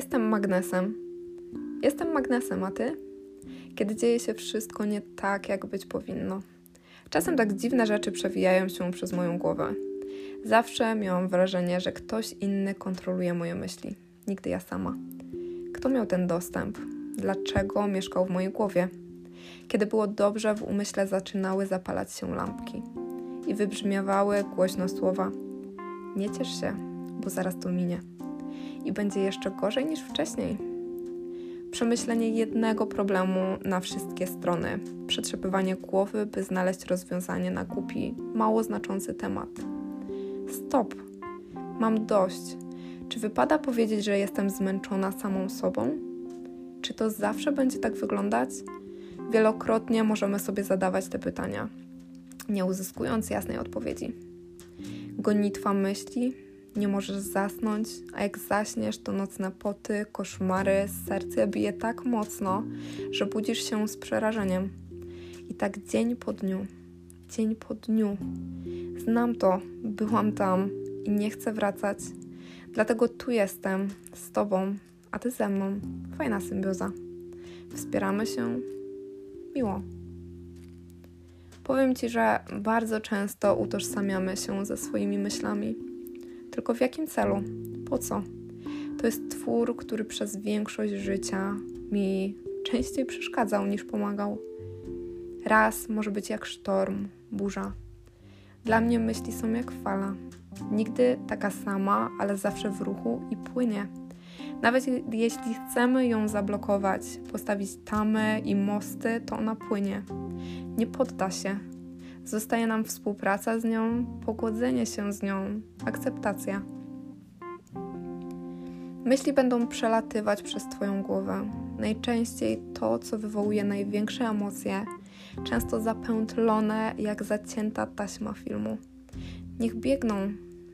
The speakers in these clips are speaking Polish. Jestem magnesem. Jestem magnesem, a ty? Kiedy dzieje się wszystko nie tak, jak być powinno. Czasem tak dziwne rzeczy przewijają się przez moją głowę. Zawsze miałam wrażenie, że ktoś inny kontroluje moje myśli. Nigdy ja sama. Kto miał ten dostęp? Dlaczego mieszkał w mojej głowie? Kiedy było dobrze, w umyśle zaczynały zapalać się lampki. I wybrzmiewały głośno słowa: nie ciesz się, bo zaraz to minie. I będzie jeszcze gorzej niż wcześniej. Przemyślenie jednego problemu na wszystkie strony. Przetrzepywanie głowy, by znaleźć rozwiązanie na głupi, mało znaczący temat. Stop. Mam dość. Czy wypada powiedzieć, że jestem zmęczona samą sobą? Czy to zawsze będzie tak wyglądać? Wielokrotnie możemy sobie zadawać te pytania, nie uzyskując jasnej odpowiedzi. Gonitwa myśli, nie możesz zasnąć, a jak zaśniesz, to nocne poty, koszmary, serce bije tak mocno, że budzisz się z przerażeniem. I tak dzień po dniu, dzień po dniu. Znam to, byłam tam i nie chcę wracać. Dlatego tu jestem, z tobą, a ty ze mną. Fajna symbioza. Wspieramy się. Miło. Powiem ci, że bardzo często utożsamiamy się ze swoimi myślami. Tylko w jakim celu? Po co? To jest twór, który przez większość życia mi częściej przeszkadzał niż pomagał. Raz może być jak sztorm, burza. Dla mnie myśli są jak fala. Nigdy taka sama, ale zawsze w ruchu i płynie. Nawet jeśli chcemy ją zablokować, postawić tamy i mosty, to ona płynie. Nie podda się. Zostaje nam współpraca z nią, pogodzenie się z nią, akceptacja. Myśli będą przelatywać przez twoją głowę. Najczęściej to, co wywołuje największe emocje, często zapętlone jak zacięta taśma filmu. Niech biegną,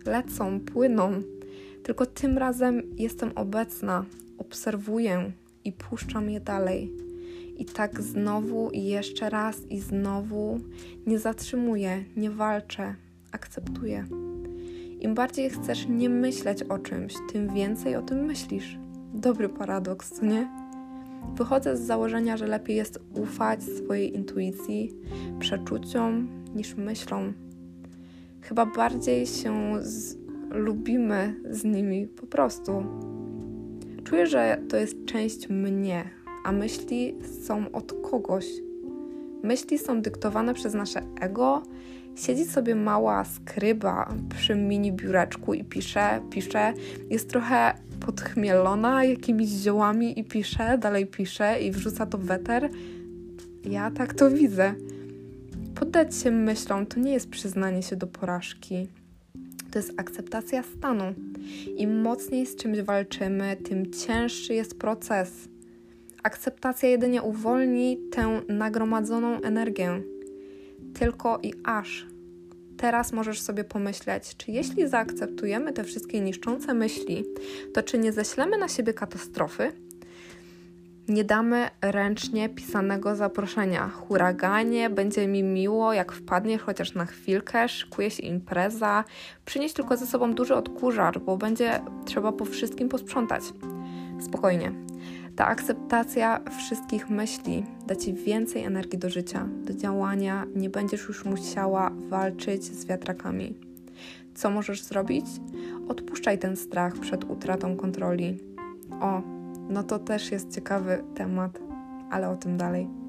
lecą, płyną. Tylko tym razem jestem obecna, obserwuję i puszczam je dalej. I tak znowu i jeszcze raz i znowu nie zatrzymuję, nie walczę, akceptuję. Im bardziej chcesz nie myśleć o czymś, tym więcej o tym myślisz. Dobry paradoks, co nie? Wychodzę z założenia, że lepiej jest ufać swojej intuicji, przeczuciom niż myślom. Chyba bardziej się lubimy z nimi po prostu. Czuję, że to jest część mnie, a myśli są od kogoś. Myśli są dyktowane przez nasze ego. Siedzi sobie mała skryba przy mini biureczku i pisze. Jest trochę podchmielona jakimiś ziołami i pisze i wrzuca to w eter. Ja tak to widzę. Poddać się myślom to nie jest przyznanie się do porażki. To jest akceptacja stanu. Im mocniej z czymś walczymy, tym cięższy jest proces. Akceptacja jedynie uwolni tę nagromadzoną energię. Tylko i aż. Teraz możesz sobie pomyśleć, czy jeśli zaakceptujemy te wszystkie niszczące myśli, to czy nie ześlemy na siebie katastrofy? Nie damy ręcznie pisanego zaproszenia. Huraganie, będzie mi miło, jak wpadniesz chociaż na chwilkę, szykuje się impreza. Przynieś tylko ze sobą duży odkurzacz, bo będzie trzeba po wszystkim posprzątać. Spokojnie. Ta akceptacja wszystkich myśli da ci więcej energii do życia, do działania. Nie będziesz już musiała walczyć z wiatrakami. Co możesz zrobić? Odpuszczaj ten strach przed utratą kontroli. No to też jest ciekawy temat, ale o tym dalej.